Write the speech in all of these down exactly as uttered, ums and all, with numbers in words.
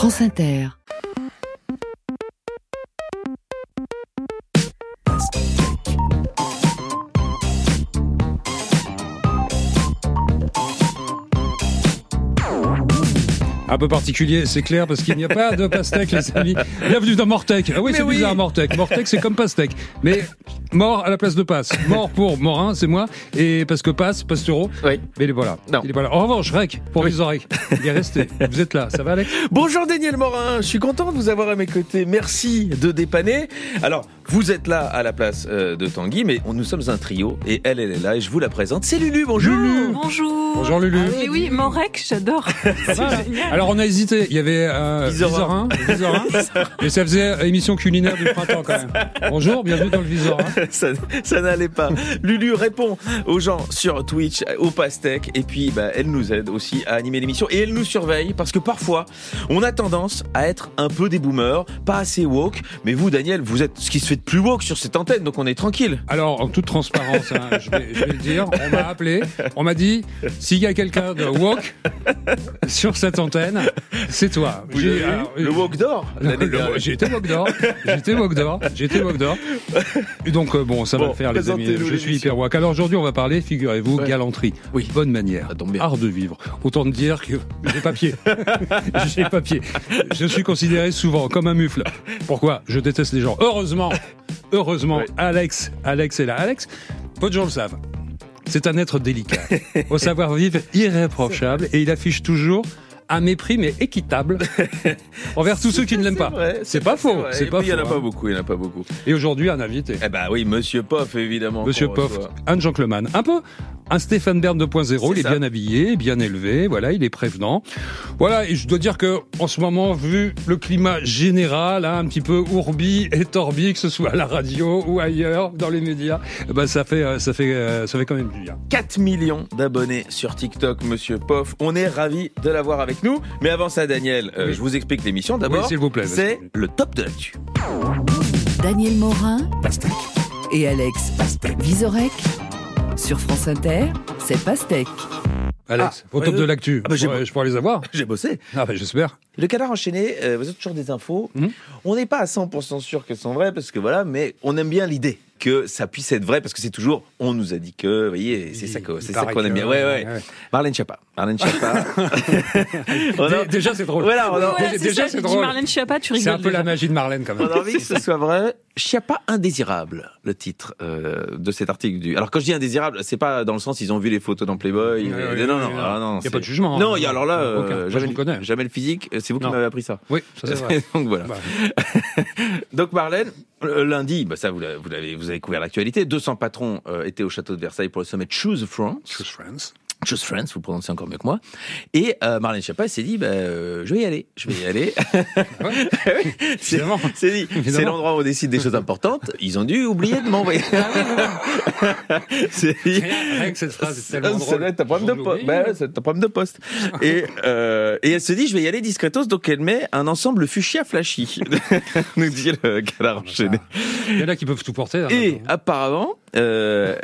France Inter. Un peu particulier, c'est clair, parce qu'il n'y a pas de pastèque, les amis. Bienvenue dans Mortec. Ah oui, mais c'est oui. Bizarre, Mortec. Mortec, c'est comme pastèque. Mais mort à la place de passe. Mort pour Morin, c'est moi. Et parce que passe, Pastureau. Oui. Mais il est pas là. Non. Il est pas là. En revanche, Rec, pour oui. Vizorek. Il est resté. Vous êtes là. Ça va, Alex? Bonjour, Daniel Morin. Je suis content de vous avoir à mes côtés. Merci de dépanner. Alors, vous êtes là à la place euh, de Tanguy, mais on, nous sommes un trio. Et elle, elle est là. Et je vous la présente. C'est Lulu. Bonjour. Lulu. Bonjour. Bonjour, Lulu. Ah, mais oui, mon Rec, j'adore. C'est génial. Alors, Alors on a hésité, il y avait euh, Vizorin, Vizorin, mais ça faisait émission culinaire du printemps quand même. Bonjour, bienvenue dans le Vizorin. Ça, ça n'allait pas. Lulu répond aux gens sur Twitch, aux pastèques, et puis bah, elle nous aide aussi à animer l'émission, et elle nous surveille, parce que parfois, on a tendance à être un peu des boomers, pas assez woke, mais vous Daniel, vous êtes ce qui se fait de plus woke sur cette antenne, donc on est tranquille. Alors, en toute transparence, hein, je, vais, je vais le dire, on m'a appelé, on m'a dit, s'il y a quelqu'un de woke sur cette antenne, c'est toi. J'ai, alors, le walk d'or. J'ai été walk d'or. J'ai été walk d'or. J'ai été walk d'or. Donc euh, bon, ça bon, va faire les amis. Je suis hyper walk. Alors aujourd'hui, on va parler, figurez-vous, ouais. galanterie, oui. bonne manière, art de vivre. Autant te dire que j'ai papier. j'ai papier. Je suis considéré souvent comme un mufle. Pourquoi ? Je déteste les gens. Heureusement, heureusement, ouais. Alex, Alex est là. Alex, peu de gens le savent. C'est un être délicat, au savoir-vivre irréprochable, et il affiche toujours un mépris mais équitable envers tous ceux qui ne l'aiment pas. Vrai, c'est, c'est pas faux. C'est c'est pas faux. Il n'y en a pas beaucoup. Il y en a pas beaucoup. Et aujourd'hui, un invité. Eh ben oui, Monsieur Poof, évidemment. Monsieur Poof, un gentleman, un peu un Stéphane Bern deux point zéro. C'est il est ça. Bien habillé, bien élevé. Voilà, il est prévenant. Voilà, et je dois dire que en ce moment, vu le climat général, hein, un petit peu ourbi et torbi, que ce soit à la radio ou ailleurs dans les médias, ben ça fait, ça fait, ça fait quand même du bien. quatre millions d'abonnés sur TikTok, Monsieur Poof. On est ravis de l'avoir avec nous, mais avant ça, Daniel, euh, oui. je vous explique l'émission. D'abord, oui, s'il vous plaît, c'est oui. le top de l'actu. Daniel Morin, Pastèque et Alex Pastèque Vizorek sur France Inter, c'est Pastèque. Alex, ah, au top ouais, de l'actu, ah bah je pourrais bo- les avoir. J'ai bossé. Ah bah j'espère. Le Canard enchaîné, euh, vous avez toujours des infos. Mmh. On n'est pas à cent pour cent sûr qu'elles sont vraies, parce que voilà, mais on aime bien l'idée que ça puisse être vrai, parce que c'est toujours, on nous a dit que, vous voyez, c'est ça, que, c'est ça qu'on aime bien. Ouais, ouais. ouais. Marlène Schiappa. Marlène Schiappa. a... Déjà, c'est drôle. Voilà, a... ouais, c'est déjà, ça, c'est drôle. Tu Marlène Schiappa, tu rigoles. C'est un peu déjà. La magie de Marlène, quand même. On a envie que ce soit vrai. Schiappa indésirable, le titre euh, de cet article. Du... Alors, quand je dis indésirable, c'est pas dans le sens, ils ont vu les photos dans Playboy. Ouais, euh, oui, non, oui, non, non, non. Il n'y a pas de jugement. Non, hein, alors là, euh, jamais, jamais le physique. C'est vous qui non. m'avez appris ça. Oui, ça c'est vrai. Donc, voilà. Donc, Marlène, lundi, bah ça vous l'avez, vous avez couvert l'actualité. deux cents patrons euh, étaient au château de Versailles pour le sommet Choose France. Choose France. Choose France, vous prononcez encore mieux que moi. Et euh, Marlène Schiappa s'est dit, bah, euh, je vais y aller, je vais y aller. oui, c'est, c'est dit, évidemment. C'est l'endroit où on décide des choses importantes. Ils ont dû oublier de m'envoyer. c'est dit. Rien que cette phrase est tellement drôle. Ça doit être un problème de poste. Bah, c'est un problème de poste. et, euh, et elle se dit, je vais y aller discretos, donc elle met un ensemble fuchsia flashy. Nous dit le Canard enchaîné. Il y en a qui peuvent tout porter. Hein, et maintenant. Apparemment, euh,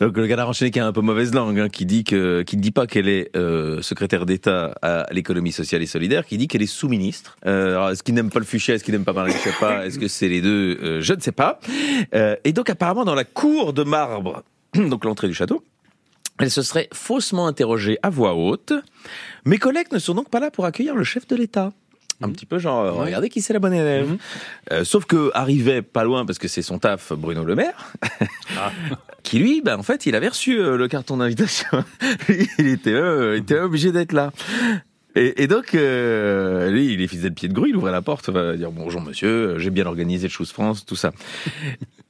donc le Canard enchaîné qui a un peu mauvais langue, hein, qui dit que, qui ne dit pas qu'elle est euh, secrétaire d'État à l'économie sociale et solidaire, qui dit qu'elle est sous-ministre. Euh, alors, est-ce qu'il n'aime pas le fuchsia, est-ce qu'il n'aime pas Marlène Schiappa, est-ce que c'est les deux, euh, je ne sais pas. Euh, et donc apparemment dans la cour de marbre, donc l'entrée du château, elle se serait faussement interrogée à voix haute. Mes collègues ne sont donc pas là pour accueillir le chef de l'État. Un mmh. petit peu genre, euh, regardez qui c'est la bonne élève. Mmh. Euh, sauf que arrivait pas loin, parce que c'est son taf, Bruno Le Maire, ah. qui lui, bah, en fait, il avait reçu euh, le carton d'invitation. il était, euh, il était obligé d'être là. Et, et donc, euh, lui, il est fils de pied de grue, il ouvrait la porte, va dire bonjour monsieur, j'ai bien organisé le Choose France, tout ça.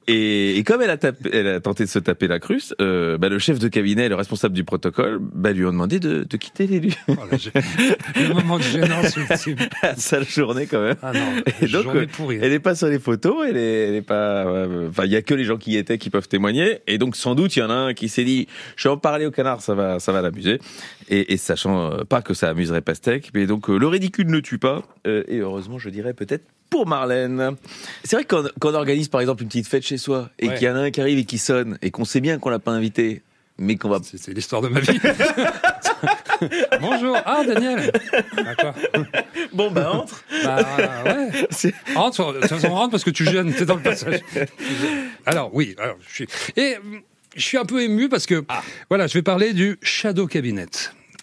Et, et comme elle a, tapé, elle a tenté de se taper la cruce, euh, bah le chef de cabinet, le responsable du protocole, bah lui ont demandé de, de quitter l'élu. Oh, le moment de gênance ultime. Sale journée quand même. Ah non, et donc, journée pourrie. Elle n'est pas sur les photos, elle est, elle est pas. Enfin, il y a que les gens qui y étaient qui peuvent témoigner. Et donc, sans doute, il y en a un qui s'est dit, je vais en parler au Canard, ça va, ça va l'amuser. Et, et sachant pas que ça amuserait Pastèque, mais donc le ridicule ne tue pas. Et heureusement, je dirais peut-être. Pour Marlène. C'est vrai qu'on, qu'on organise par exemple une petite fête chez soi et ouais. qu'il y en a un qui arrive et qui sonne et qu'on sait bien qu'on l'a pas invité. mais qu'on va... C'est, c'est l'histoire de ma vie. Bonjour. Ah, Daniel. D'accord. Bon, bah, entre. Bah, ouais. C'est... Entre, de toute façon, rentre parce que tu gênes, t'es dans le passage. Alors, oui, alors, je suis... Et je suis un peu ému parce que, ah. voilà, je vais parler du Shadow Cabinet.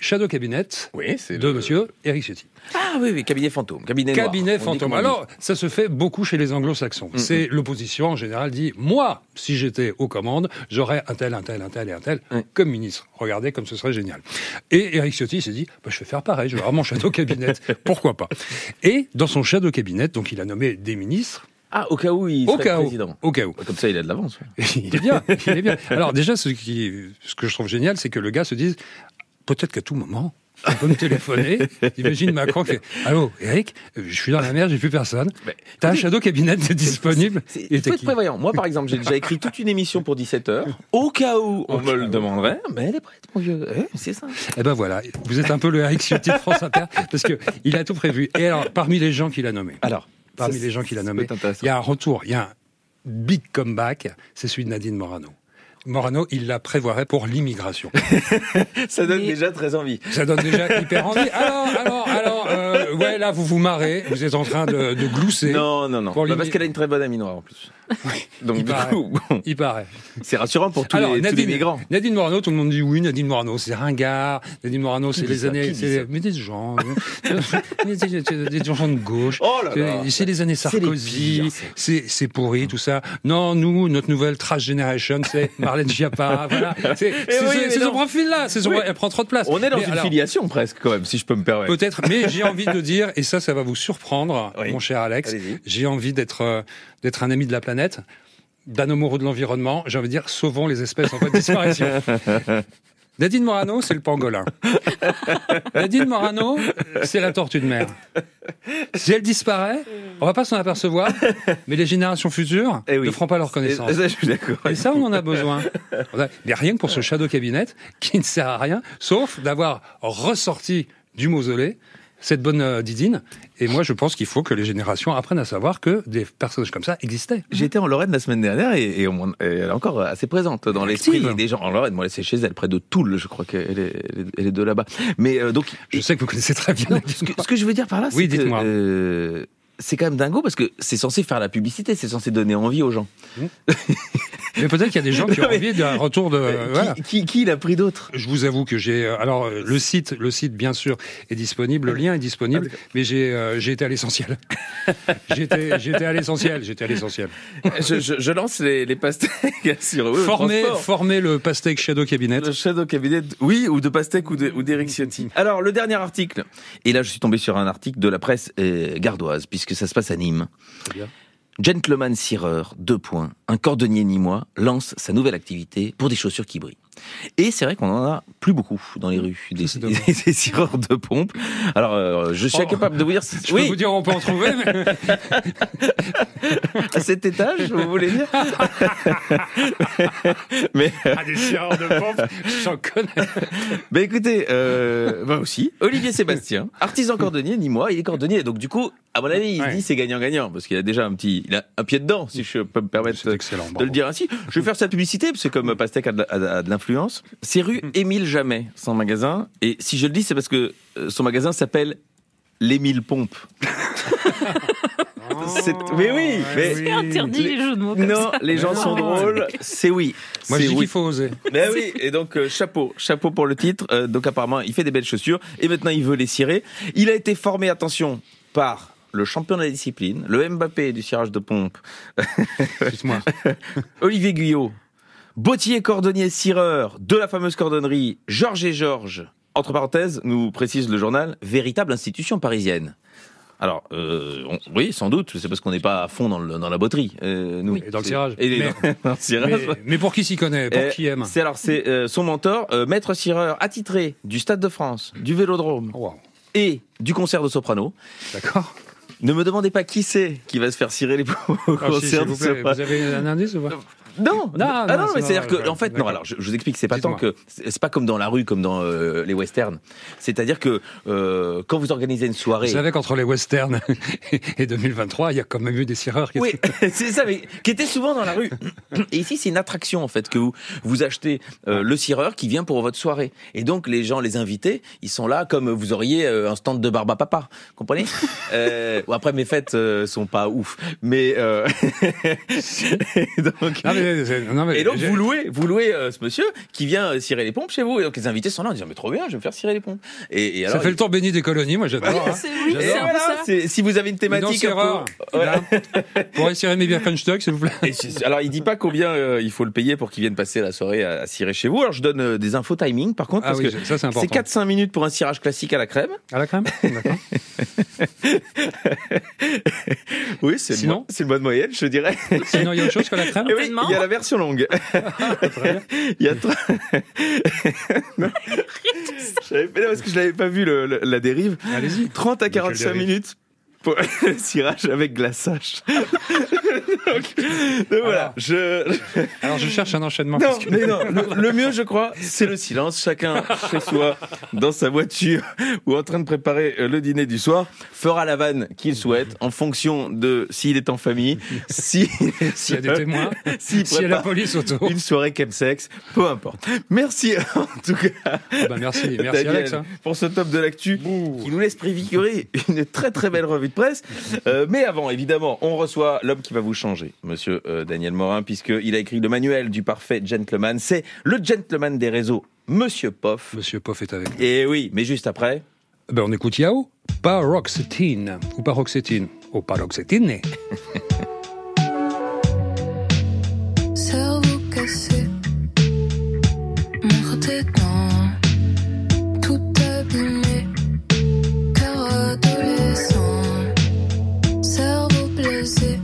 Shadow Cabinet oui, c'est de le... monsieur Éric Ciotti. Ah oui, oui, cabinet fantôme, cabinet noir. Cabinet fantôme. Alors, ça se fait beaucoup chez les anglo-saxons. Mm-hmm. C'est l'opposition, en général, dit, moi, si j'étais aux commandes, j'aurais un tel, un tel, un tel et un tel mm. comme ministre. Regardez comme ce serait génial. Et Éric Ciotti s'est dit, bah, je vais faire pareil, je vais avoir mon Shadow Cabinet. Pourquoi pas ? Et dans son Shadow Cabinet, donc il a nommé des ministres. Ah, au cas où il serait au cas président. Où, au cas où. Comme ça, il a de l'avance. Ouais. il est bien, il est bien. Alors déjà, ce, qui, ce que je trouve génial, c'est que le gars se dise... Peut-être qu'à tout moment, on peut me téléphoner. Imagine Macron qui fait « Allô, Eric, je suis dans la mer, j'ai plus personne. T'as un Shadow Cabinet disponible ?» Il faut être prévoyant. Moi, par exemple, j'ai déjà écrit toute une émission pour dix-sept heures, au cas où on me le demanderait. Mais elle est prête, mon vieux. Eh, c'est ça. Eh ben voilà, vous êtes un peu le Eric Ciotti de France Inter, parce qu'il a tout prévu. Et alors, parmi les gens qu'il a nommés, alors, parmi ça, les gens qu'il a nommés, il y a un retour, il y a un big comeback, c'est celui de Nadine Morano. Morano, il la prévoirait pour l'immigration. Ça donne et... déjà très envie. Ça donne déjà hyper envie. Alors, alors, alors, euh, ouais, là, vous vous marrez, vous êtes en train de, de glousser. Non, non, non. Bah parce qu'elle a une très bonne amie noire, en plus. Oui. Donc, il du paraît. coup, bon. Il paraît. C'est rassurant pour tous, alors, les, Nadine, tous les migrants. Nadine Morano, tout le monde dit oui, Nadine Morano, c'est ringard. Nadine Morano, c'est les années. C'est les... Mais des gens. des, des, des, des gens de gauche. Oh là là. C'est, c'est les années Sarkozy. C'est, les pires, c'est... c'est, c'est pourri, tout ça. Non, nous, notre nouvelle Trash Generation, c'est Marlène Schiappa. Voilà. C'est, c'est, oui, c'est, c'est ce profil-là. C'est son... oui. Elle prend trop de place. On est dans mais une alors... filiation presque, quand même, si je peux me permettre. Peut-être, mais j'ai envie de dire, et ça, ça va vous surprendre, oui. mon cher Alex, allez-y. J'ai envie d'être, d'être un ami de la planète. D'un amoureux de l'environnement, j'ai envie de dire, sauvons les espèces en voie de disparition. Nadine Morano, c'est le pangolin. Nadine Morano, c'est la tortue de mer. Si elle disparaît, on va pas s'en apercevoir, mais les générations futures eh oui. ne feront pas leur connaissance. Et ça, je suis d'accord. Et ça, on en a besoin. Mais rien que pour ce Shadow Cabinet, qui ne sert à rien, sauf d'avoir ressorti du mausolée cette bonne Didine. Et moi, je pense qu'il faut que les générations apprennent à savoir que des personnages comme ça existaient. J'étais en Lorraine la semaine dernière et, et, on, et elle est encore assez présente dans l'esprit des gens. En Lorraine, moi, c'est chez elle, près de Toul, je crois qu'elle est, elle est de là-bas. Mais euh, donc, je sais que vous connaissez très bien. Non, ce, que, ce que je veux dire par là, oui, c'est dites-moi. que... Euh, c'est quand même dingo parce que c'est censé faire la publicité, c'est censé donner envie aux gens. Mmh. Mais peut-être qu'il y a des gens qui ont envie d'un retour de... Qui, voilà. qui, qui l'a pris d'autre ? Je vous avoue que j'ai... Alors, le site, le site, bien sûr, est disponible, le lien est disponible, mais j'ai, euh, j'ai été à l'essentiel. j'étais, j'étais à l'essentiel, j'étais à l'essentiel. Je, je, je lance les, les pastèques sur eux. Formez, formez le pastèque Shadow Cabinet. Le Shadow Cabinet, oui, ou de pastèque ou, de, ou d'Éric Ciotti. Alors, le dernier article. Et là, je suis tombé sur un article de la presse eh, gardoise, puisque ça se passe à Nîmes. Très bien. Gentleman cireur, deux points, un cordonnier nîmois lance sa nouvelle activité pour des chaussures qui brillent. Et c'est vrai qu'on en a plus beaucoup dans les rues, des, des, des cireurs de pompe. Alors, euh, je suis oh, incapable de vous dire... Si... Je oui. peux vous dire, on peut en trouver, mais... À cet étage, vous voulez dire mais... Ah, des cireurs de pompe, j'en connais. Mais écoutez, euh, moi aussi, Olivier Sébastien, artisan cordonnier, ni moi, il est cordonnier, donc du coup... À mon avis, il ouais. dit c'est gagnant-gagnant, parce qu'il a déjà un petit, il a un pied dedans, si je peux me permettre de bravo. le dire ainsi. Je vais faire sa publicité, parce que comme Pastèque a de, a de l'influence, c'est rue Émile Jamais, son magasin. Et si je le dis, c'est parce que son magasin s'appelle l'Émile Pompe. C'est... Mais oui, mais... c'est interdit les jeux de mots. Comme non, ça. les gens sont drôles. C'est oui. Moi, c'est je dis oui. qu'il faut oser. Mais oui. Et donc euh, chapeau, chapeau pour le titre. Euh, donc apparemment, il fait des belles chaussures et maintenant il veut les cirer. Il a été formé, attention, par le champion de la discipline, le Mbappé du cirage de pompe. Excuse-moi. Olivier Guyot, bottier, cordonnier, cireur de la fameuse cordonnerie Georges et Georges. Entre parenthèses, nous précise le journal, véritable institution parisienne. Alors, euh, on, oui, sans doute, c'est parce qu'on n'est pas à fond dans, le, dans la botterie. Euh, nous, oui, et dans le cirage. Et mais, dans, dans le cirage. Mais, mais pour qui s'y connaît, pour euh, qui aime. C'est, alors, c'est euh, son mentor, euh, maître cireur attitré du Stade de France, du Vélodrome wow. et du concert de soprano. D'accord. Ne me demandez pas qui c'est qui va se faire cirer les pompes au concert. Vous avez un indice ou pas ? Non, non, ah non, non, mais c'est-à-dire que, ouais, en fait, d'accord. non, alors, je, je vous explique, c'est pas Dites-moi. tant que, c'est pas comme dans la rue, comme dans euh, les westerns. C'est-à-dire que, euh, quand vous organisez une soirée. Vous savez qu'entre les westerns et deux mille vingt-trois, il y a quand même eu des sireurs qui Oui, c'est ça, mais qui étaient souvent dans la rue. Et ici, c'est une attraction, en fait, que vous, vous achetez euh, le sireur qui vient pour votre soirée. Et donc, les gens, les invités, ils sont là comme vous auriez euh, un stand de barbe à papa. Comprenez? euh, bon, après, mes fêtes euh, sont pas ouf. Mais, euh... donc, ah, mais Non, mais et donc, j'ai... vous louez, vous louez euh, ce monsieur qui vient euh, cirer les pompes chez vous. Et donc, les invités sont là en disant, mais trop bien, je vais me faire cirer les pompes. Et, et alors, ça fait il... le tour béni des colonies, moi j'adore. Bah, hein. C'est, oui, j'adore. C'est voilà, c'est, si vous avez une thématique. Non, pour... Voilà. Pourrez cirer mes Birkenstock, s'il vous plaît. Et alors, il dit pas combien euh, il faut le payer pour qu'il vienne passer la soirée à, à cirer chez vous. Alors, je donne euh, des infos timing, par contre, ah, parce oui, que ça, c'est, c'est quatre à cinq minutes pour un cirage classique à la crème. À la crème D'accord. Oui, c'est, Sinon... le mo- c'est le mode moyenne, je dirais. Sinon, il y a autre chose que la crème. Il y a la version longue. Il y a trois. Non, parce que je l'avais pas vu le, le, la dérive. Allez-y. trente à quarante-cinq minutes pour le cirage avec glaçage. Donc, donc voilà, alors, je. Alors je cherche un enchaînement. Non, parce que... mais non. Le, le mieux, je crois, c'est le silence. Chacun chez soi, dans sa voiture ou en train de préparer le dîner du soir, fera la vanne qu'il souhaite en fonction de s'il est en famille, si s'il y a des témoins, s'il si y a la police autour, une soirée chemsex, peu importe. Merci en tout cas. Ah bah merci, merci Daniel, Alex, hein. pour ce top de l'actu Ouh. qui nous laisse préfigurer une très très belle revue de presse. Euh, mais avant, évidemment, on reçoit l'homme qui va vous changer, monsieur euh, Daniel Morin, puisqu'il a écrit le manuel du parfait gentleman. C'est le gentleman des réseaux, monsieur Poof. Monsieur Poof est avec nous. Et oui, mais juste après... Ben on écoute Yao. Paroxétine. Ou paroxétine. Ou paroxétine. Cerveau cassé. Mon tétan. Tout abîmé. Cœur adolescent. Cerveau blessé.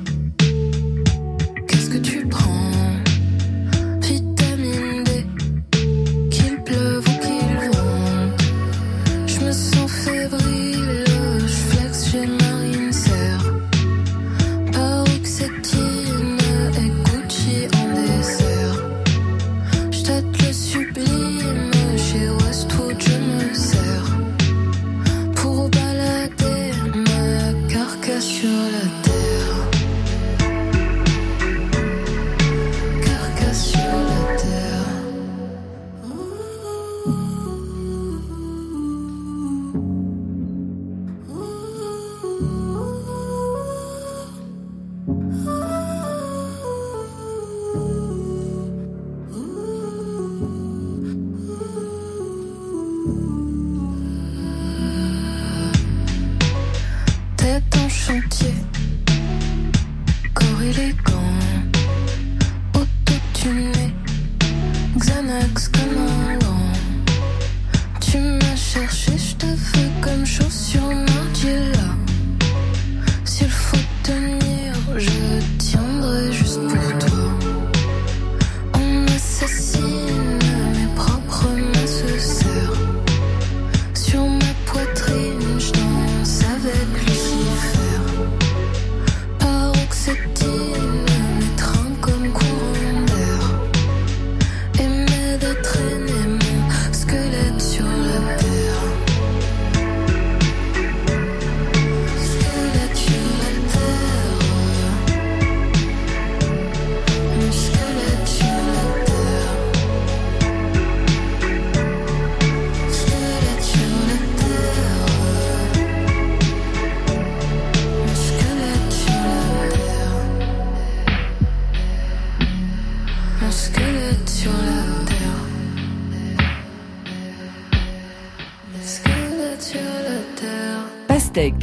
Pastèque,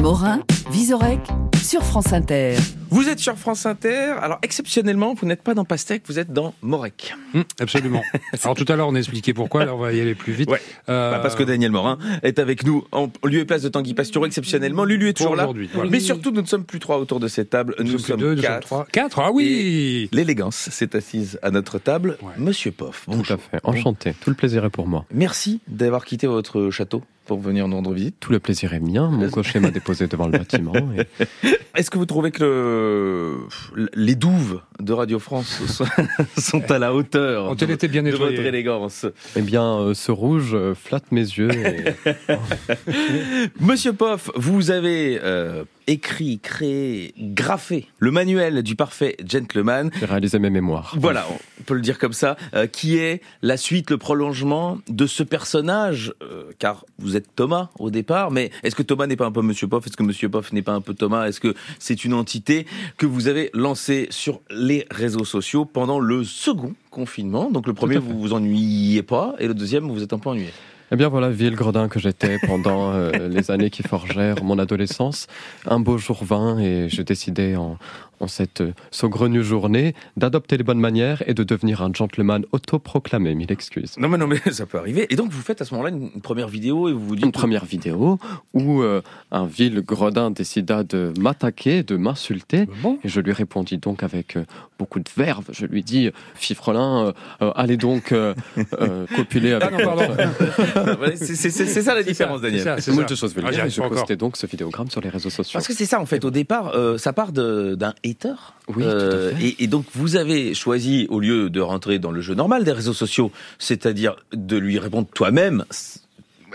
Morin, Vizorek, sur France Inter. Vous êtes sur France Inter, alors exceptionnellement, vous n'êtes pas dans Pastèque, vous êtes dans Mortec. Mmh, absolument. Alors tout à l'heure, on a expliqué pourquoi, alors on va y aller plus vite. Ouais. Euh... Bah parce que Daniel Morin est avec nous, en lieu et place de Tanguy Pastureau, exceptionnellement. Lulu est toujours là, voilà. Mais surtout, nous ne sommes plus trois autour de cette table, nous, nous sommes deux, quatre. Nous sommes quatre, ah oui. Et l'élégance s'est assise à notre table, ouais. Monsieur Poof. Bonjour. Tout à fait, enchanté, tout le plaisir est pour moi. Merci d'avoir quitté votre château. pour venir nous rendre visite. Tout le plaisir est mien. Mon cocher m'a déposé devant le bâtiment. Et... Est-ce que vous trouvez que le... les douves de Radio France sont à la hauteur de, était bien de votre élégance? Eh bien, euh, ce rouge euh, flatte mes yeux. Et... Monsieur Poof, vous avez... Euh, écrit, créé, graffé le manuel du parfait gentleman. J'ai réalisé mes mémoires. Voilà, on peut le dire comme ça, euh, qui est la suite, le prolongement de ce personnage, euh, car vous êtes Thomas au départ, mais est-ce que Thomas n'est pas un peu Monsieur Poof? Est-ce que Monsieur Poof n'est pas un peu Thomas? Est-ce que c'est une entité que vous avez lancée sur les réseaux sociaux pendant le second confinement? Donc le premier, vous vous ennuyiez pas, et le deuxième, vous vous êtes un peu ennuyé. Eh bien voilà, vil gredin que j'étais pendant euh, les années qui forgèrent mon adolescence. Un beau jour vint et j'ai décidé en, en cette euh, saugrenue journée d'adopter les bonnes manières et de devenir un gentleman autoproclamé, mille excuses. Non mais non mais ça peut arriver. Et donc vous faites à ce moment-là une, une première vidéo et vous vous dites... Une première vidéo où euh, un vil gredin décida de m'attaquer, de m'insulter. Bon. Et je lui répondis donc avec euh, beaucoup de verve. Je lui dis, fifrelin, euh, euh, allez donc euh, euh, copuler avec... Ah non, pardon. C'est, c'est, c'est, c'est ça la c'est différence, ça, Daniel. C'est ça, c'est Molte choses veulent ah, dire. Et je postais donc ce vidéogramme sur les réseaux sociaux. Parce que c'est ça, en fait, au départ, euh, ça part de, d'un hater. Oui, euh, tout à fait. Et, et donc, vous avez choisi, au lieu de rentrer dans le jeu normal des réseaux sociaux, c'est-à-dire de lui répondre toi-même...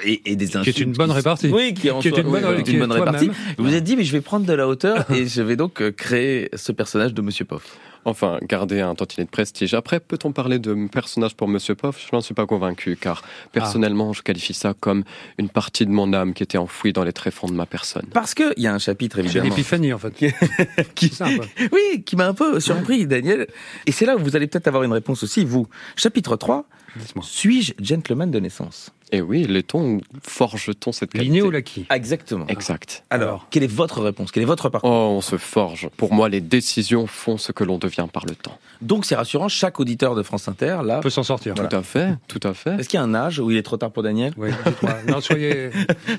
Et, et des insultes. Qui est une bonne répartie. Oui, qui est, en qui soit, est une bonne, oui, qui est une bonne répartie. Même. Vous vous êtes dit, mais je vais prendre de la hauteur et je vais donc créer ce personnage de Monsieur Poof. Enfin, garder un tantinet de prestige. Après, peut-on parler de personnage pour Monsieur Poof? Je n'en suis pas convaincu, car personnellement, ah. je qualifie ça comme une partie de mon âme qui était enfouie dans les tréfonds de ma personne. Parce qu'il y a un chapitre, évidemment. C'est l'épiphanie, en fait. qui, ça, oui, qui m'a un peu surpris, Daniel. Et c'est là où vous allez peut-être avoir une réponse aussi, vous. Chapitre trois, Laisse-moi. Suis-je gentleman de naissance? Et oui, l'est-on ou forge-t-on cette qualité? L'inné ou l'acquis? Exactement. Exact. Alors, Alors, quelle est votre réponse? Quel est votre parcours? Oh, on se forge. Pour moi, les décisions font ce que l'on devient par le temps. Donc, c'est rassurant, chaque auditeur de France Inter, là... peut s'en sortir. Tout voilà. à fait, tout à fait. Est-ce qu'il y a un âge où il est trop tard pour Daniel? Oui, dites-moi. Non, soyez...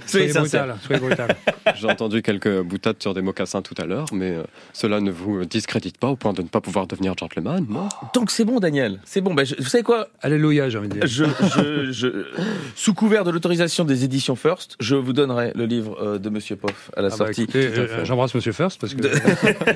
soyez, soyez brutal, soyez brutal. J'ai entendu quelques boutades sur des mocassins tout à l'heure, mais euh, cela ne vous discrédite pas au point de ne pas pouvoir devenir gentleman. Oh. Donc, c'est bon, Daniel. C'est bon. Ben, je, vous savez quoi? Alléluia, j'ai envie de dire. Je... je, je... Sous couvert de l'autorisation des éditions First, je vous donnerai le livre euh, de Monsieur Poof à la ah bah sortie. Écoutez, euh, j'embrasse Monsieur First parce que de...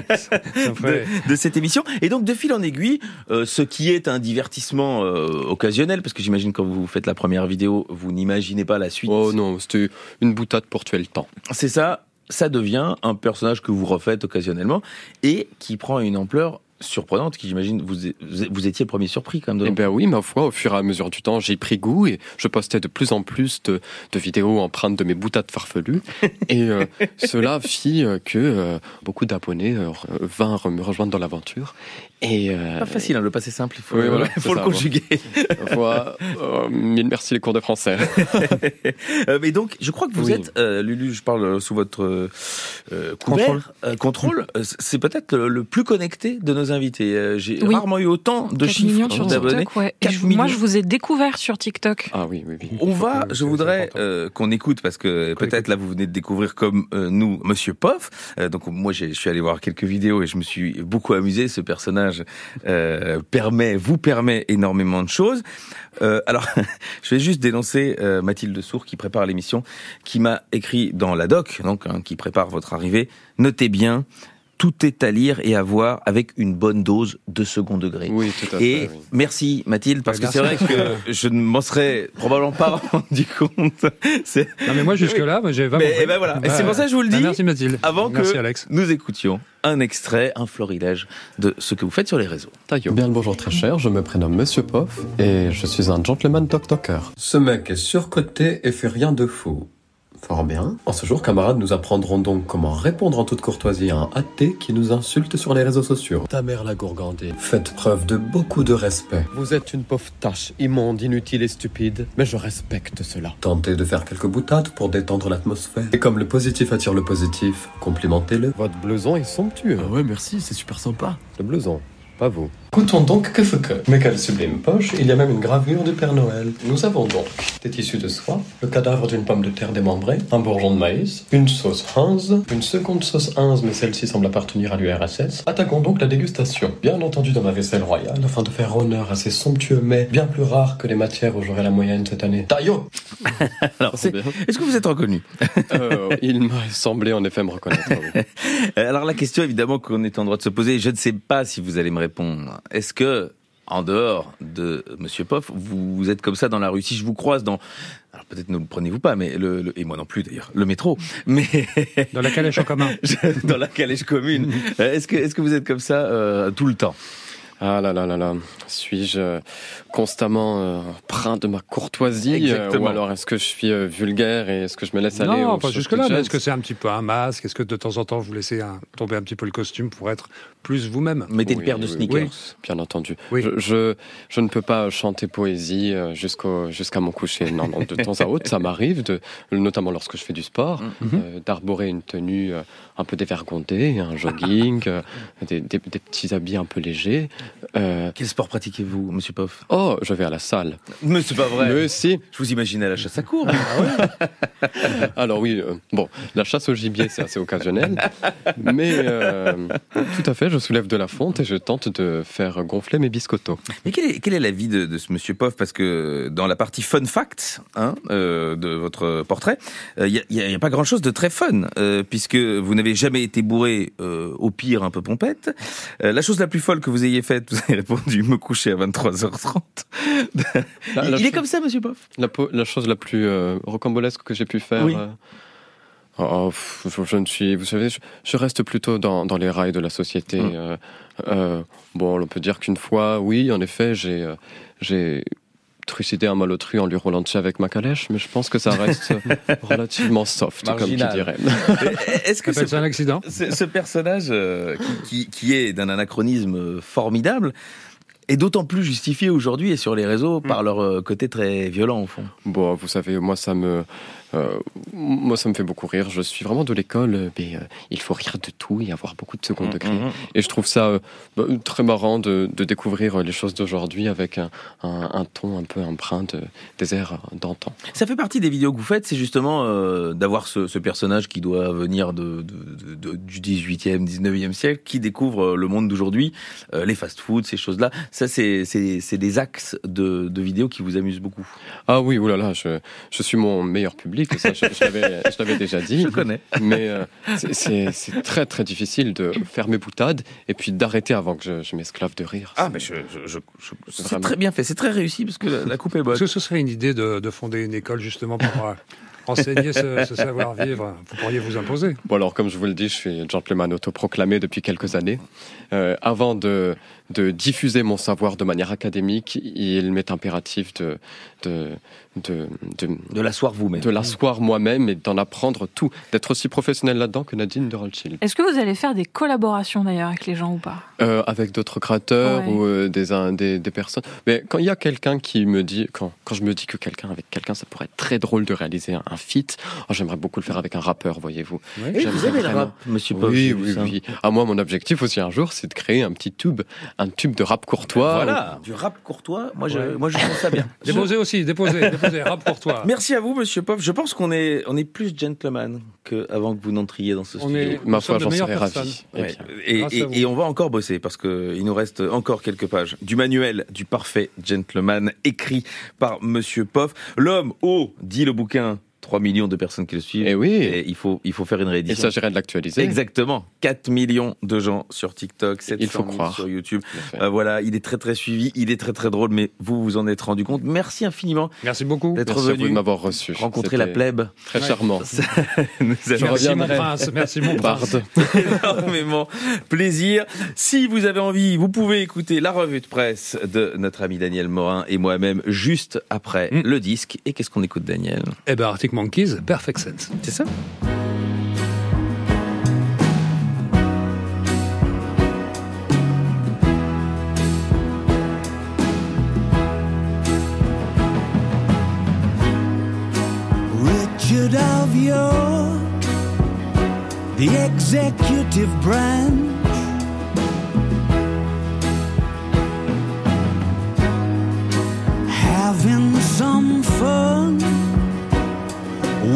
ça, ça me ferait... de, de cette émission. Et donc de fil en aiguille, euh, ce qui est un divertissement euh, occasionnel, parce que j'imagine quand vous faites la première vidéo, vous n'imaginez pas la suite. Oh non, c'était une boutade pour tuer le temps. C'est ça, ça devient un personnage que vous refaites occasionnellement et qui prend une ampleur surprenante, qui j'imagine vous, vous étiez premier surpris quand même. Eh bien oui, ma foi, au fur et à mesure du temps, j'ai pris goût et je postais de plus en plus de, de vidéos empreintes de mes boutades farfelues et euh, cela fit que euh, beaucoup d'abonnés euh, vinrent me rejoindre dans l'aventure. Et euh, pas facile, hein, le passé simple, il faut, oui, euh, voilà, faut le ça, conjuguer. Voilà. euh, mille merci les cours de français. euh, mais donc, je crois que vous oui. êtes, euh, Lulu, je parle sous votre euh, couvert, euh, contrôle, c'est peut-être le, le plus connecté de nos invités. J'ai oui. rarement eu autant de chiffres sur d'abonnés. TikTok, ouais. je, moi, je vous ai découvert sur TikTok. Ah oui, oui, oui. On va, je voudrais euh, qu'on écoute, parce que qu'on peut-être écoute. Là, vous venez de découvrir comme euh, nous, Monsieur Poof. Euh, donc moi, je suis allé voir quelques vidéos et je me suis beaucoup amusé. Ce personnage euh, permet, vous permet énormément de choses. Euh, alors, je vais juste dénoncer euh, Mathilde Sourd, qui prépare l'émission, qui m'a écrit dans la doc, donc hein, qui prépare votre arrivée. Notez bien, tout est à lire et à voir avec une bonne dose de second degré. Oui, tout à et fait. Et oui. merci Mathilde, parce ouais, que merci. C'est vrai que je ne m'en serais probablement pas rendu compte. C'est... Non mais moi jusque-là, oui. j'ai pas compris. Et ben voilà, bah, c'est pour ça que je vous le dis, bah, merci Mathilde. Avant merci que Alex. Nous écoutions un extrait, un florilège de ce que vous faites sur les réseaux. Taillot. Bien le bonjour très cher, je me prénomme Monsieur Poof et je suis un gentleman toc-toker. Ce mec est surcoté et fait rien de faux. Fort bien. En ce jour, camarades, nous apprendrons donc comment répondre en toute courtoisie à un athée qui nous insulte sur les réseaux sociaux. Ta mère la gourgandée. Faites preuve de beaucoup de respect. Vous êtes une pauvre tâche, immonde, inutile et stupide, mais je respecte cela. Tentez de faire quelques boutades pour détendre l'atmosphère. Et comme le positif attire le positif, complimentez-le. Votre blouson est somptueux. Ah ouais, merci, c'est super sympa. Le blouson, pas vous. Écoutons donc que feu que. Mais quelle sublime poche, il y a même une gravure du Père Noël. Nous avons donc des tissus de soie, le cadavre d'une pomme de terre démembrée, un bourgeon de maïs, une sauce Heinz, une seconde sauce Heinz, mais celle-ci semble appartenir à l'U R S S. Attaquons donc la dégustation. Bien entendu dans ma vaisselle royale, afin de faire honneur à ces somptueux mets, bien plus rares que les matières où j'aurai la moyenne cette année. Taillot. Alors, c'est... est-ce que vous êtes reconnu? euh, Il m'a semblé en effet me reconnaître. Oui. Alors la question évidemment qu'on est en droit de se poser, je ne sais pas si vous allez me répondre. Est-ce que, en dehors de Monsieur Poof, vous êtes comme ça dans la rue? Si je vous croise dans... Alors peut-être ne le prenez-vous pas, mais le, le, et moi non plus d'ailleurs, le métro, mais... Dans la calèche en commun. Dans la calèche commune. Est-ce que, est-ce que vous êtes comme ça euh, tout le temps? Ah là là là là, suis-je constamment euh, empreint de ma courtoisie euh, ou alors est-ce que je suis euh, vulgaire et est-ce que je me laisse non, aller? Non, pas jusque-là, mais est-ce que c'est un petit peu un masque? Est-ce que de temps en temps vous laissez un, tomber un petit peu le costume pour être plus vous-même? Mettez oui, une paire de oui, sneakers. Oui. Bien entendu. Oui. Je, je, je ne peux pas chanter poésie jusqu'au, jusqu'à mon coucher. Non, non, de temps à autre, ça m'arrive, de, notamment lorsque je fais du sport, mm-hmm. euh, d'arborer une tenue euh, un peu dévergondée, un jogging, euh, des, des, des petits habits un peu légers. Euh... Quel sport pratiquez-vous, Monsieur Poof? Oh, je vais à la salle. Mais c'est pas vrai. Mais si. Je vous imaginais à la chasse à courre. Ah ouais. Alors oui, euh, bon, la chasse au gibier, c'est assez occasionnel. Mais euh, tout à fait, je soulève de la fonte et je tente de faire gonfler mes biscottos. Mais quelle est, quelle est la vie de, de ce Monsieur Poof? Parce que dans la partie fun fact hein, euh, de votre portrait, il euh, n'y a, a, a pas grand-chose de très fun, euh, puisque vous n'avez jamais été bourré, euh, au pire un peu pompette. Euh, la chose la plus folle que vous ayez faite, vous avez répondu me coucher à vingt-trois heures trente. Il, la, la il cho- est comme ça, Monsieur Poof. La, po- la chose la plus euh, rocambolesque que j'ai pu faire. Oui. Euh... Oh, je, je ne suis, vous savez, je, je reste plutôt dans, dans les rails de la société. Mmh. Euh, euh, bon, on peut dire qu'une fois, oui, en effet, j'ai, euh, j'ai trucidé un malotru en lui roulant dessus avec ma calèche, mais je pense que ça reste relativement soft, marginal, comme tu dirais. Est-ce que c'est un accident? Ce, ce personnage euh, qui, qui, qui est d'un anachronisme formidable est d'autant plus justifié aujourd'hui et sur les réseaux mmh. par leur côté très violent au fond. Bon, vous savez, moi ça me Euh, moi, ça me fait beaucoup rire. Je suis vraiment de l'école, mais euh, il faut rire de tout et avoir beaucoup de second degré. Mmh, mmh. Et je trouve ça euh, bah, très marrant de, de découvrir les choses d'aujourd'hui avec un, un, un ton un peu empreint de, des airs d'antan. Ça fait partie des vidéos que vous faites, c'est justement euh, d'avoir ce, ce personnage qui doit venir de, de, de, de, du dix-huitième, dix-neuvième siècle, qui découvre le monde d'aujourd'hui, euh, les fast-foods, ces choses-là. Ça, c'est, c'est, c'est des axes de, de vidéos qui vous amusent beaucoup. Ah oui, oulala, je, je suis mon meilleur public. Ça, je, je, l'avais, je l'avais déjà dit. Je connais. Mais euh, c'est, c'est, c'est très très difficile de faire mes boutades et puis d'arrêter avant que je, je m'esclave de rire. Ah, c'est... mais je, je, je, je, c'est vraiment... très bien fait, c'est très réussi parce que la, la coupe est bonne. Est-ce que ce serait une idée de, de fonder une école justement pour enseigner ce, ce savoir-vivre? Vous pourriez vous imposer. Bon, alors, comme je vous le dis, je suis gentleman autoproclamé depuis quelques années. Euh, avant de, de diffuser mon savoir de manière académique, il m'est impératif de... de De, de, de l'asseoir vous-même. De l'asseoir moi-même et d'en apprendre tout. D'être aussi professionnel là-dedans que Nadine de Rothschild. Est-ce que vous allez faire des collaborations d'ailleurs avec les gens ou pas? euh, Avec d'autres créateurs ouais. ou euh, des, des, des personnes. Mais quand il y a quelqu'un qui me dit, quand, quand je me dis que quelqu'un avec quelqu'un, ça pourrait être très drôle de réaliser un, un feat, oh, j'aimerais beaucoup le faire avec un rappeur, voyez-vous. Ouais. Et vous aimez le rap, Monsieur Poof? Oui, oui, oui. À moi, mon objectif aussi un jour, c'est de créer un petit tube, un tube de rap courtois. Voilà, ou... du rap courtois, moi, ouais. je, moi je pense ça bien. Déposez aussi, déposez. Rap pour toi. Merci à vous, Monsieur Poof. Je pense qu'on est, on est plus gentleman qu'avant que vous n'entriez dans ce on studio. Est, Ma foi, j'en serais ravi. Ouais. Et, et, et on va encore bosser parce qu'il nous reste encore quelques pages du manuel du parfait gentleman écrit par Monsieur Poof. L'homme haut, dit le bouquin. trois millions de personnes qui le suivent. Et oui. Et il faut, il faut faire une réédition. Il s'agirait de l'actualiser. Exactement. quatre millions de gens sur TikTok, sept cent mille sur YouTube. Euh, voilà, il est très très suivi, il est très très drôle, mais vous vous en êtes rendu compte. Merci infiniment. Merci beaucoup. D'être Merci venu. De m'avoir reçu. Rencontrer C'était la plèbe. Très ouais. charmant. Ça, nous Je Merci mon prince. Merci mon prince. Énormément plaisir. Si vous avez envie, vous pouvez écouter la revue de presse de notre ami Daniel Morin et moi-même juste après mm. le disque. Et qu'est-ce qu'on écoute, Daniel? Eh ben, article Monkeys, Perfect Sense. C'est ça? Richard of York, the executive branch, some fun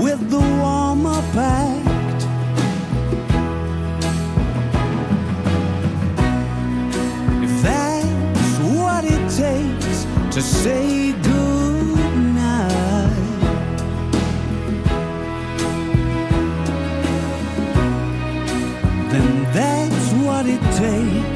with the warm-up act. If that's what it takes to say good night, then that's what it takes.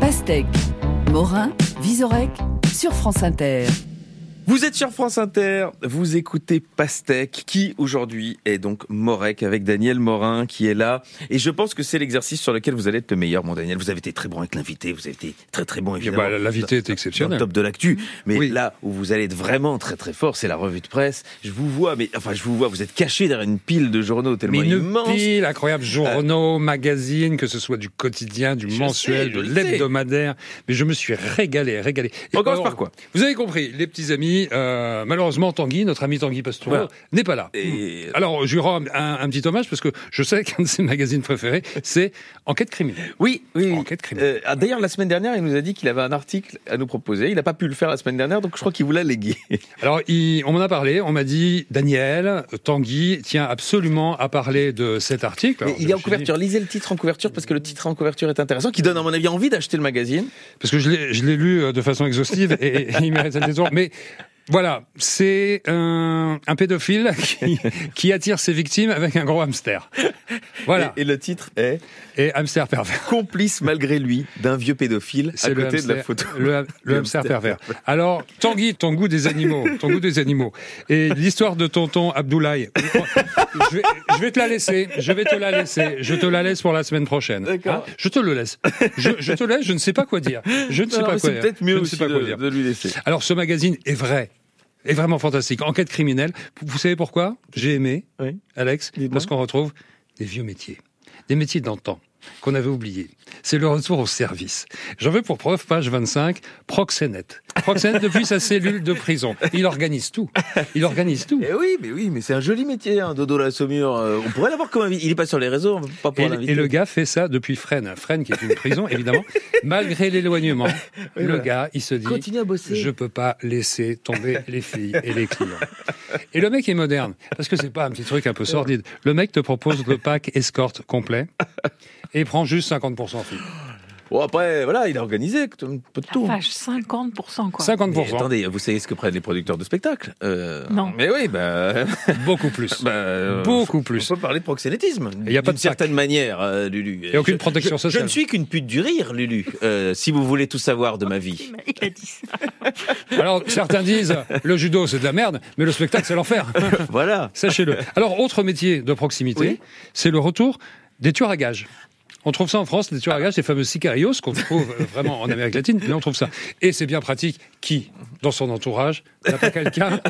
Pastèque, Morin, Vizorek, sur France Inter. Vous êtes sur France Inter, vous écoutez Pastèque, qui aujourd'hui est donc Mortec avec Daniel Morin qui est là. Et je pense que c'est l'exercice sur lequel vous allez être le meilleur, mon Daniel. Vous avez été très bon avec l'invité, vous avez été très très bon évidemment. Bah, l'invité est exceptionnel. Top de l'actu. Mais oui. Là où vous allez être vraiment très très fort, c'est la revue de presse. Je vous vois, mais enfin je vous vois, vous êtes caché derrière une pile de journaux tellement mais immense. Une pile incroyable, journaux, euh... magazines, que ce soit du quotidien, du je mensuel, sais, de l'hebdomadaire. Mais je me suis régalé, régalé. Et on commence par quoi ? Vous avez compris, les petits amis. Euh, malheureusement Tanguy, notre ami Tanguy Pastureau, voilà. n'est pas là. Et... Alors je lui rends un, un petit hommage parce que je sais qu'un de ses magazines préférés c'est Enquête criminelle. Oui, oui. Enquête criminelle. Euh, d'ailleurs la semaine dernière il nous a dit qu'il avait un article à nous proposer, il n'a pas pu le faire la semaine dernière donc je crois qu'il vous l'a légué. Alors il, on m'en a parlé, on m'a dit Daniel, Tanguy tient absolument à parler de cet article. Alors, il est en couverture, dit... lisez le titre en couverture parce que le titre en couverture est intéressant, qui donne à mon avis envie d'acheter le magazine. Parce que je l'ai, je l'ai lu de façon exhaustive et, et il mérite le détour, mais voilà, c'est un, un pédophile qui, qui attire ses victimes avec un gros hamster. Voilà. Et, et le titre est et hamster pervers. Complice malgré lui d'un vieux pédophile. C'est à côté hamster, de la photo. Le, le, le hamster, hamster pervers. Alors Tanguy, ton goût des animaux, ton goût des animaux et l'histoire de tonton Abdoulaye. Je vais, je vais te la laisser. Je vais te la laisser. Je te la laisse pour la semaine prochaine. D'accord. Hein, je te le laisse. Je, je te laisse. Je ne sais pas quoi dire. Je ne sais non, pas quoi dire. C'est peut-être mieux aussi de, de lui laisser. Alors ce magazine est vrai. est vraiment fantastique. Enquête criminelle. Vous savez pourquoi ? J'ai aimé, oui. Alex, Dis-moi. Parce qu'on retrouve des vieux métiers. Des métiers d'antan, qu'on avait oubliés. C'est le retour au service. J'en veux pour preuve, page vingt-cinq, proxénète. Proxénète depuis sa cellule de prison. Il organise tout. Il organise tout. Eh oui, mais oui, mais c'est un joli métier, hein, Dodo la Saumure. On pourrait l'avoir comme invité. Il n'est pas sur les réseaux, on peut pas pouvoir l'inviter. Et le gars fait ça depuis Fresnes. Fresnes qui est une prison, évidemment. Malgré l'éloignement, oui, le voilà. gars, il se dit, continue à bosser. Je peux pas laisser tomber les filles et les clients. Et le mec est moderne. Parce que c'est pas un petit truc un peu sordide. Le mec te propose le pack escorte complet. Et prend juste cinquante pour cent filles. Bon, après, voilà, il a organisé un peu de tout. Vache, cinquante pour cent quoi. cinquante pour cent. Mais attendez, vous savez ce que prennent les producteurs de spectacles euh, Non. Mais oui, bah... Beaucoup plus. Bah, Beaucoup plus. On peut parler de proxénétisme. Il n'y a pas de certaine manière, euh, Lulu. Il n'y a aucune protection je, sociale. Je ne suis qu'une pute du rire, Lulu, euh, si vous voulez tout savoir de ma vie. Il a dit ça. Alors, certains disent, le judo, c'est de la merde, mais le spectacle, c'est l'enfer. Voilà. Sachez-le. Alors, autre métier de proximité, oui. c'est le retour des tueurs à gages. On trouve ça en France, les tueurs à gages, ces fameux sicarios qu'on trouve vraiment en Amérique latine, mais on trouve ça. Et c'est bien pratique. Qui, dans son entourage, n'a pas quelqu'un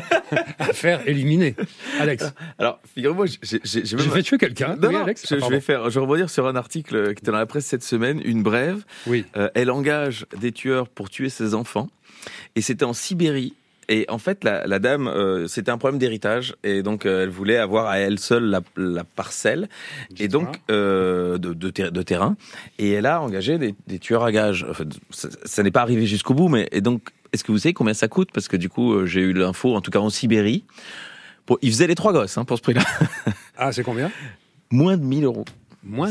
à faire éliminer? Alex. Alors, figurez-moi, j'ai, j'ai, j'ai même... Je vais tuer quelqu'un. Non, oui, non, Alex. Je, ah, je vais faire, je vais rebondir sur un article qui était dans la presse cette semaine, une brève. Oui. Euh, elle engage des tueurs pour tuer ses enfants. Et c'était en Sibérie. Et en fait, la, la dame, euh, c'était un problème d'héritage, et donc euh, elle voulait avoir à elle seule la, la parcelle, du et terrain. donc euh, de, de, ter- de terrain. Et elle a engagé des, des tueurs à gages. Enfin, ça, ça n'est pas arrivé jusqu'au bout, mais et donc, est-ce que vous savez combien ça coûte? Parce que du coup, euh, j'ai eu l'info, en tout cas en Sibérie, pour, ils faisaient les trois gosses hein, pour ce prix-là. Ah, c'est combien? Moins de mille euros.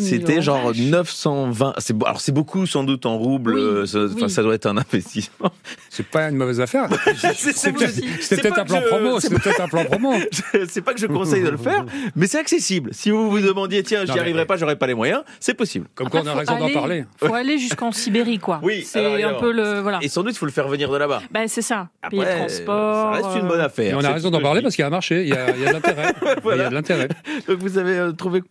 C'était genre neuf cent vingt. C'est, alors c'est beaucoup sans doute en roubles. Oui, euh, ça, oui. Ça doit être un investissement. C'est pas une mauvaise affaire. c'est, c'est peut-être un plan je... promo. C'est, c'est peut-être un plan promo. je, c'est pas que je conseille de le faire, mais c'est accessible. Si vous vous demandiez tiens, non, j'y arriverai mais... pas, j'aurais pas les moyens, c'est possible. Comme quoi on a raison aller, d'en parler. Faut aller jusqu'en Sibérie quoi. Oui, c'est alors, alors, un peu le voilà. Et sans doute il faut le faire venir de là-bas. Bah c'est ça. Après, payer le transport. Ça reste une bonne affaire. Mais on a raison d'en parler parce qu'il y a un marché, il y a de l'intérêt. Il y a de l'intérêt. Donc vous avez trouvé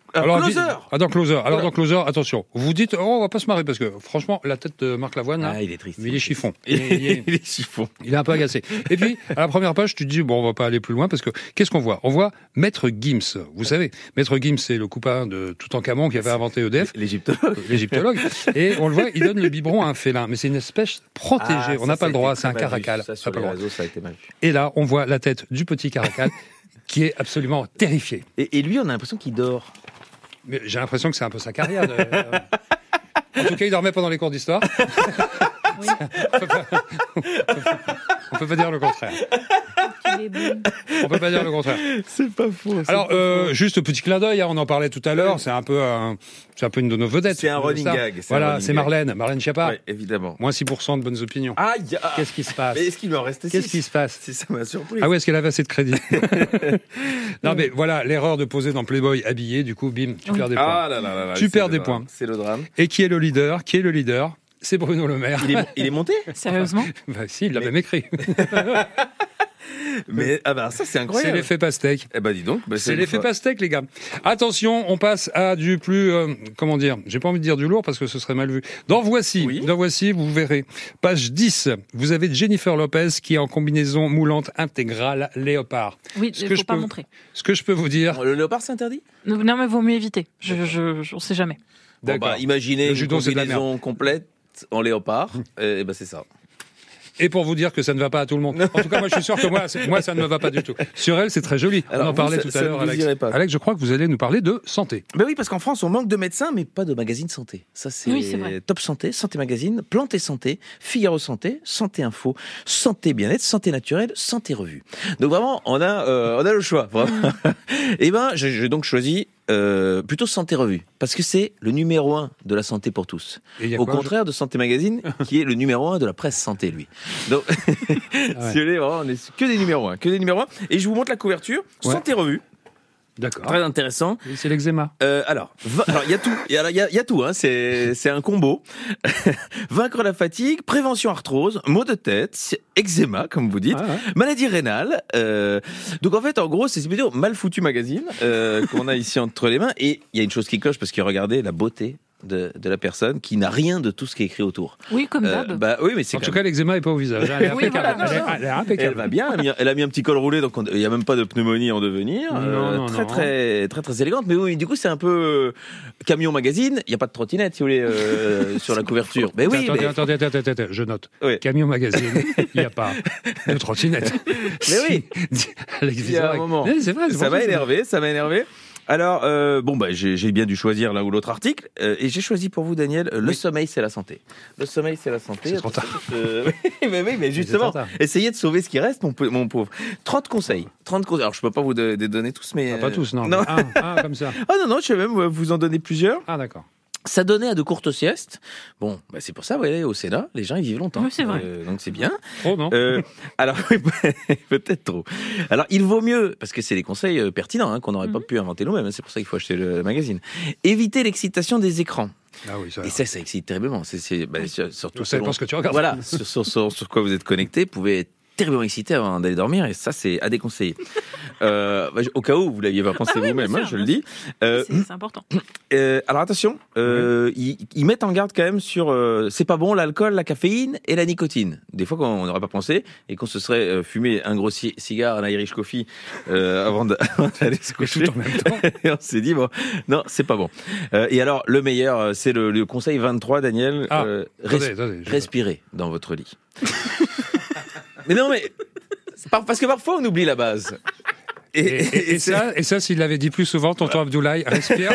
Closer. Closer. Alors dans Closer, attention, vous dites, oh, on va pas se marrer, parce que franchement, la tête de Marc Lavoine, ah, là, il est triste. Il est chiffon. Il est, il, est, il est chiffon. Il est un peu agacé. Et puis, à la première page, tu te dis, bon, on va pas aller plus loin, parce que qu'est-ce qu'on voit? On voit Maître Gims, vous savez. Maître Gims, c'est le copain de Toutankhamon qui avait inventé E D F. L'égyptologue. L'égyptologue. Et on le voit, il donne le biberon à un félin, mais c'est une espèce protégée. Ah, on n'a pas le droit, c'est un caracal. Ça, sur les réseaux, ça a été mal vu. Et là, on voit la tête du petit caracal qui est absolument terrifié. Et, et lui, on a l'impression qu'il dort. Mais j'ai l'impression que c'est un peu sa carrière. De... en tout cas, il dormait pendant les cours d'histoire. Oui. On peut pas... On peut pas dire le contraire. On peut pas dire le contraire. C'est pas faux. C'est Alors, pas euh, faux. Juste petit clin d'œil, on en parlait tout à l'heure, c'est un peu, un, c'est un peu une de nos vedettes. C'est un running gag. C'est voilà, un running c'est Marlène, gag. Marlène Schiappa. Oui, évidemment. Moins six pour cent de bonnes opinions. Aïe, ah, qu'est-ce qui se passe? Mais est-ce qu'il lui en restait Qu'est-ce six qui se passe? C'est ça ma surprise. Ah ouais, est-ce qu'elle avait assez de crédit? Non mais voilà, l'erreur de poser dans Playboy habillé, du coup, bim, tu oui. perds des points. Ah là là là là, tu perds des drame. points. C'est le drame. Et qui est le leader? Qui est le leader? C'est Bruno Le Maire. Il est, il est monté? Sérieusement? Bah si, il l'a mais... même écrit. Mais ah bah ça c'est incroyable. C'est l'effet Pastèque. Eh ben dis donc. Bah, c'est, c'est l'effet fois. Pastèque les gars. Attention, on passe à du plus euh, comment dire. J'ai pas envie de dire du lourd parce que ce serait mal vu. Dans Voici, oui. dans Voici, vous verrez. Page dix. Vous avez Jennifer Lopez qui est en combinaison moulante intégrale léopard. Oui, ce que faut je pas peux, montrer. Ce que je peux vous dire. Le léopard c'est interdit ? Non mais vaut mieux éviter. Je, je, je on sait jamais. D'accord. Bon, bah, imaginez une combinaison complète en léopard. Et, et ben c'est ça. Et pour vous dire que ça ne va pas à tout le monde. En tout cas, moi, je suis sûr que moi, moi, ça ne me va pas du tout. Sur elle, c'est très joli. Alors, on en parlait vous, tout ça, à l'heure, Alex. Alex, je crois que vous allez nous parler de santé. Ben oui, parce qu'en France, on manque de médecins, mais pas de magazine santé. Ça, c'est, oui, c'est Top Santé, Santé Magazine, Plante et Santé, Figaro Santé, Santé Info, Santé Bien-être, Santé Naturelle, Santé Revue. Donc vraiment, on a, euh, on a le choix. Et ben, j'ai, j'ai donc choisi euh, plutôt Santé Revue, parce que c'est le numéro un de la santé pour tous. Au quoi, contraire je... de Santé Magazine, qui est le numéro un de la presse santé, lui. Donc, ah ouais. si on est vraiment, on est que des numéros un, que des numéros un. Et je vous montre la couverture, ouais. Santé Revue. D'accord. Très intéressant. Et c'est l'eczéma. Euh, alors, il y a tout. Il y a, y a, y a tout. Hein, c'est, c'est un combo. Vaincre la fatigue, prévention arthrose, maux de tête, eczéma, comme vous dites, ah ouais. maladie rénale. Euh, donc en fait, en gros, c'est plutôt mal foutu magazine euh, qu'on a ici entre les mains. Et il y a une chose qui cloche parce que regardez la beauté. De, de la personne qui n'a rien de tout ce qui est écrit autour. Oui, comme d'hab. Euh, bah, oui, mais c'est en tout même... cas, l'eczéma n'est pas au visage. Elle est oui, impeccable. Voilà, non, non. Elle est impeccable. Elle va bien. Elle a mis, elle a mis un petit col roulé, donc il n'y a même pas de pneumonie en devenir. Non, euh, non, très, non. très, très, très élégante. Mais oui, du coup, c'est un peu camion magazine. Il n'y a pas de trottinette, si vous voulez, euh, sur la couverture. Mais oui. Attendez, mais... attendez, attendez, attendez, je note. Oui. Camion magazine. Il n'y a pas de trottinette. Mais oui. Alex Vizorek. C'est vrai. Ça m'a énervé. Ça m'a énervé. Alors, euh, bon, bah, j'ai, j'ai bien dû choisir l'un ou l'autre article, euh, et j'ai choisi pour vous, Daniel, euh, le oui. sommeil, c'est la santé. Le sommeil, c'est la santé. C'est trop tard. Euh, oui, mais, mais, mais justement, essayez de sauver ce qui reste, mon, mon pauvre. trente conseils. trente conseils. Alors, je peux pas vous de, de donner tous, mais. Ah, pas tous, non. non. Un, un, comme ça. Ah, non, non, je vais même vous en donner plusieurs. Ah, d'accord. Ça donnait à de courtes siestes. Bon, bah c'est pour ça, vous voyez, au Sénat, les gens, ils vivent longtemps. Oui, c'est vrai. Euh, donc, c'est bien. Trop, non euh, Alors, oui, peut-être trop. Alors, il vaut mieux, parce que c'est des conseils pertinents hein, qu'on n'aurait mm-hmm. pas pu inventer nous-mêmes, c'est pour ça qu'il faut acheter le magazine. Éviter l'excitation des écrans. Ah oui, ça et ça, ça excite terriblement. C'est, c'est, bah, surtout ça dépend ce que tu regardes. Voilà, sur, sur, sur, sur quoi vous êtes connecté, pouvait être terriblement excité avant d'aller dormir, et ça, c'est à déconseiller. euh, au cas où vous l'aviez pas pensé ah oui, vous-même, hein, je le dis. Euh, c'est, c'est important. Euh, alors attention, euh, oui. ils, ils mettent en garde quand même sur euh, c'est pas bon l'alcool, la caféine et la nicotine. Des fois, qu'on n'aurait pas pensé et qu'on se serait euh, fumé un gros c- cigare, un Irish coffee euh, avant d'aller se coucher. Tout en même temps. Et on s'est dit bon, non, c'est pas bon. Euh, et alors, le meilleur, c'est le, le conseil vingt-trois, Daniel. Ah, euh, res- attendez, attendez, respirez dans votre lit. Mais non, mais parce que parfois on oublie la base. Et, et, et, et, ça, et ça, s'il l'avait dit plus souvent, tonton Abdoulaye respire,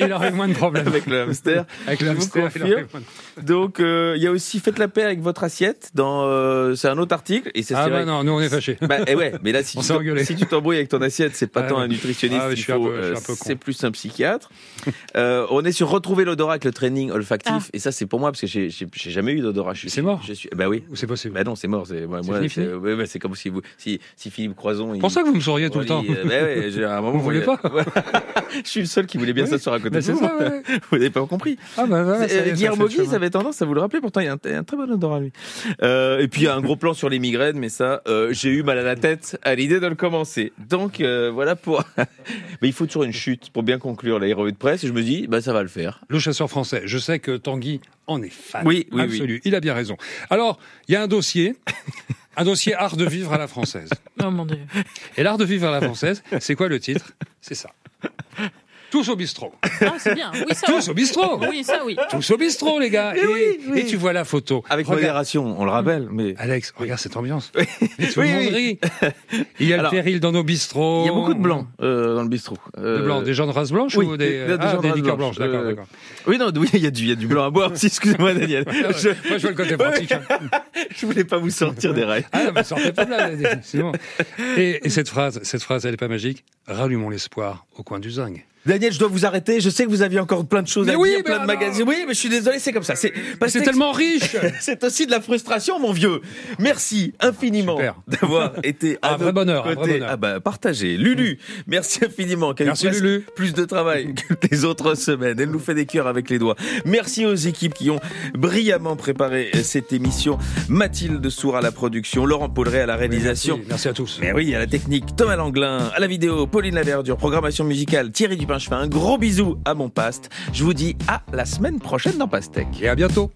il aurait moins de problèmes. Avec le hamster. Avec le hamster, il aurait moins de problèmes. Donc, il euh, y a aussi faites la paix avec votre assiette. Dans, euh, c'est un autre article. Et ça, ah, bah non, nous on est fâchés. Bah, et ouais, mais là, si, tu, t- si tu t'embrouilles avec ton assiette, c'est pas ah, tant ouais. un nutritionniste, ah, ouais, faut, un peu, euh, c'est plus un psychiatre. euh, on est sur retrouver l'odorat avec le training olfactif. Ah. Et ça, c'est pour moi, parce que j'ai, j'ai, j'ai jamais eu d'odorat. Je suis, c'est mort. Je suis, bah oui. Ou c'est possible. Bah non, c'est mort. C'est, bah, c'est, moi, fini, c'est, ouais, bah, c'est comme si, vous, si, si Philippe Croizon. C'est pour ça que vous me souriez tout le temps. Euh, bah ouais, j'ai un moment vous voulez pas. Je suis le seul qui voulait bien oui, s'asseoir à côté de vous. Ça, ouais. Vous n'avez pas compris. Ah bah ouais, ça, euh, Guillermo Guy, ça avait tendance à vous le rappeler. Pourtant, il y a un, un très bon odeur à lui. Euh, et puis il y a un gros plan sur les migraines, mais ça, euh, j'ai eu mal à la tête à l'idée de le commencer. Donc euh, voilà pour. Mais il faut toujours une chute pour bien conclure la revue de presse. Et je me dis, bah ça va le faire. Le chasseur français. Je sais que Tanguy en est fan. Oui, oui, absolu. Oui. Il a bien raison. Alors, il y a un dossier. Un dossier art de vivre à la française. Non, mon Dieu. Et l'art de vivre à la française, c'est quoi le titre ? C'est ça. Tous au bistrot. Ah, c'est bien. Oui, ça, Tous oui. au bistrot. Oui, ça, oui. Tous au bistrot, les gars. Et, oui, oui. Et tu vois la photo. Avec regarde. Modération, on le rappelle. Mais... Alex, regarde cette ambiance. Oui. Tout oui, le monde rit. Il y a alors, le péril dans nos bistrots. Il y a beaucoup de blancs euh, dans le bistrot. Euh... De blancs, des gens de race blanche oui, ou des, des, des, ah, des liqueurs blanches, blanches d'accord, euh... d'accord. Oui, non, il oui, y, y a du blanc à boire aussi, excusez-moi, Daniel. Ah, ouais. je... Moi, je vois le côté pratique. Je voulais pas vous sortir des rails. Ah, non, mais sortez pas de là, sinon. Et, et cette phrase, cette phrase, elle est pas magique. Rallumons l'espoir au coin du zinc. Daniel, je dois vous arrêter. Je sais que vous aviez encore plein de choses mais à oui, dire, plein de magazines. Oui, mais je suis désolé, c'est comme ça. C'est, parce c'est que tellement riche. C'est aussi de la frustration, mon vieux. Merci infiniment super. D'avoir été à un vrai bonheur, un vrai bonheur. Ah bah, partagez. Lulu, mmh. merci infiniment. Qu'elle merci Lulu. Plus de travail que les autres semaines. Elle nous fait des cœurs avec les doigts. Merci aux équipes qui ont brillamment préparé cette émission. Mathilde Sour à la production, Laurent Pauleret à la réalisation. Merci, merci à tous. Mais oui, à la technique, Thomas Langlin, à la vidéo, Pauline Laverdure, programmation musicale, Thierry Dupin. Je fais un gros bisou à mon paste. Je vous dis à la semaine prochaine dans Pastèque. Et à bientôt.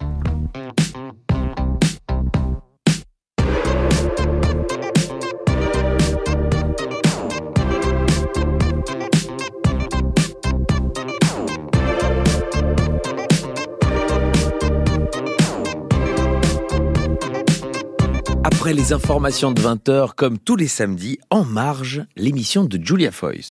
Après les informations de vingt heures, comme tous les samedis, En Marge, l'émission de Julia Foy.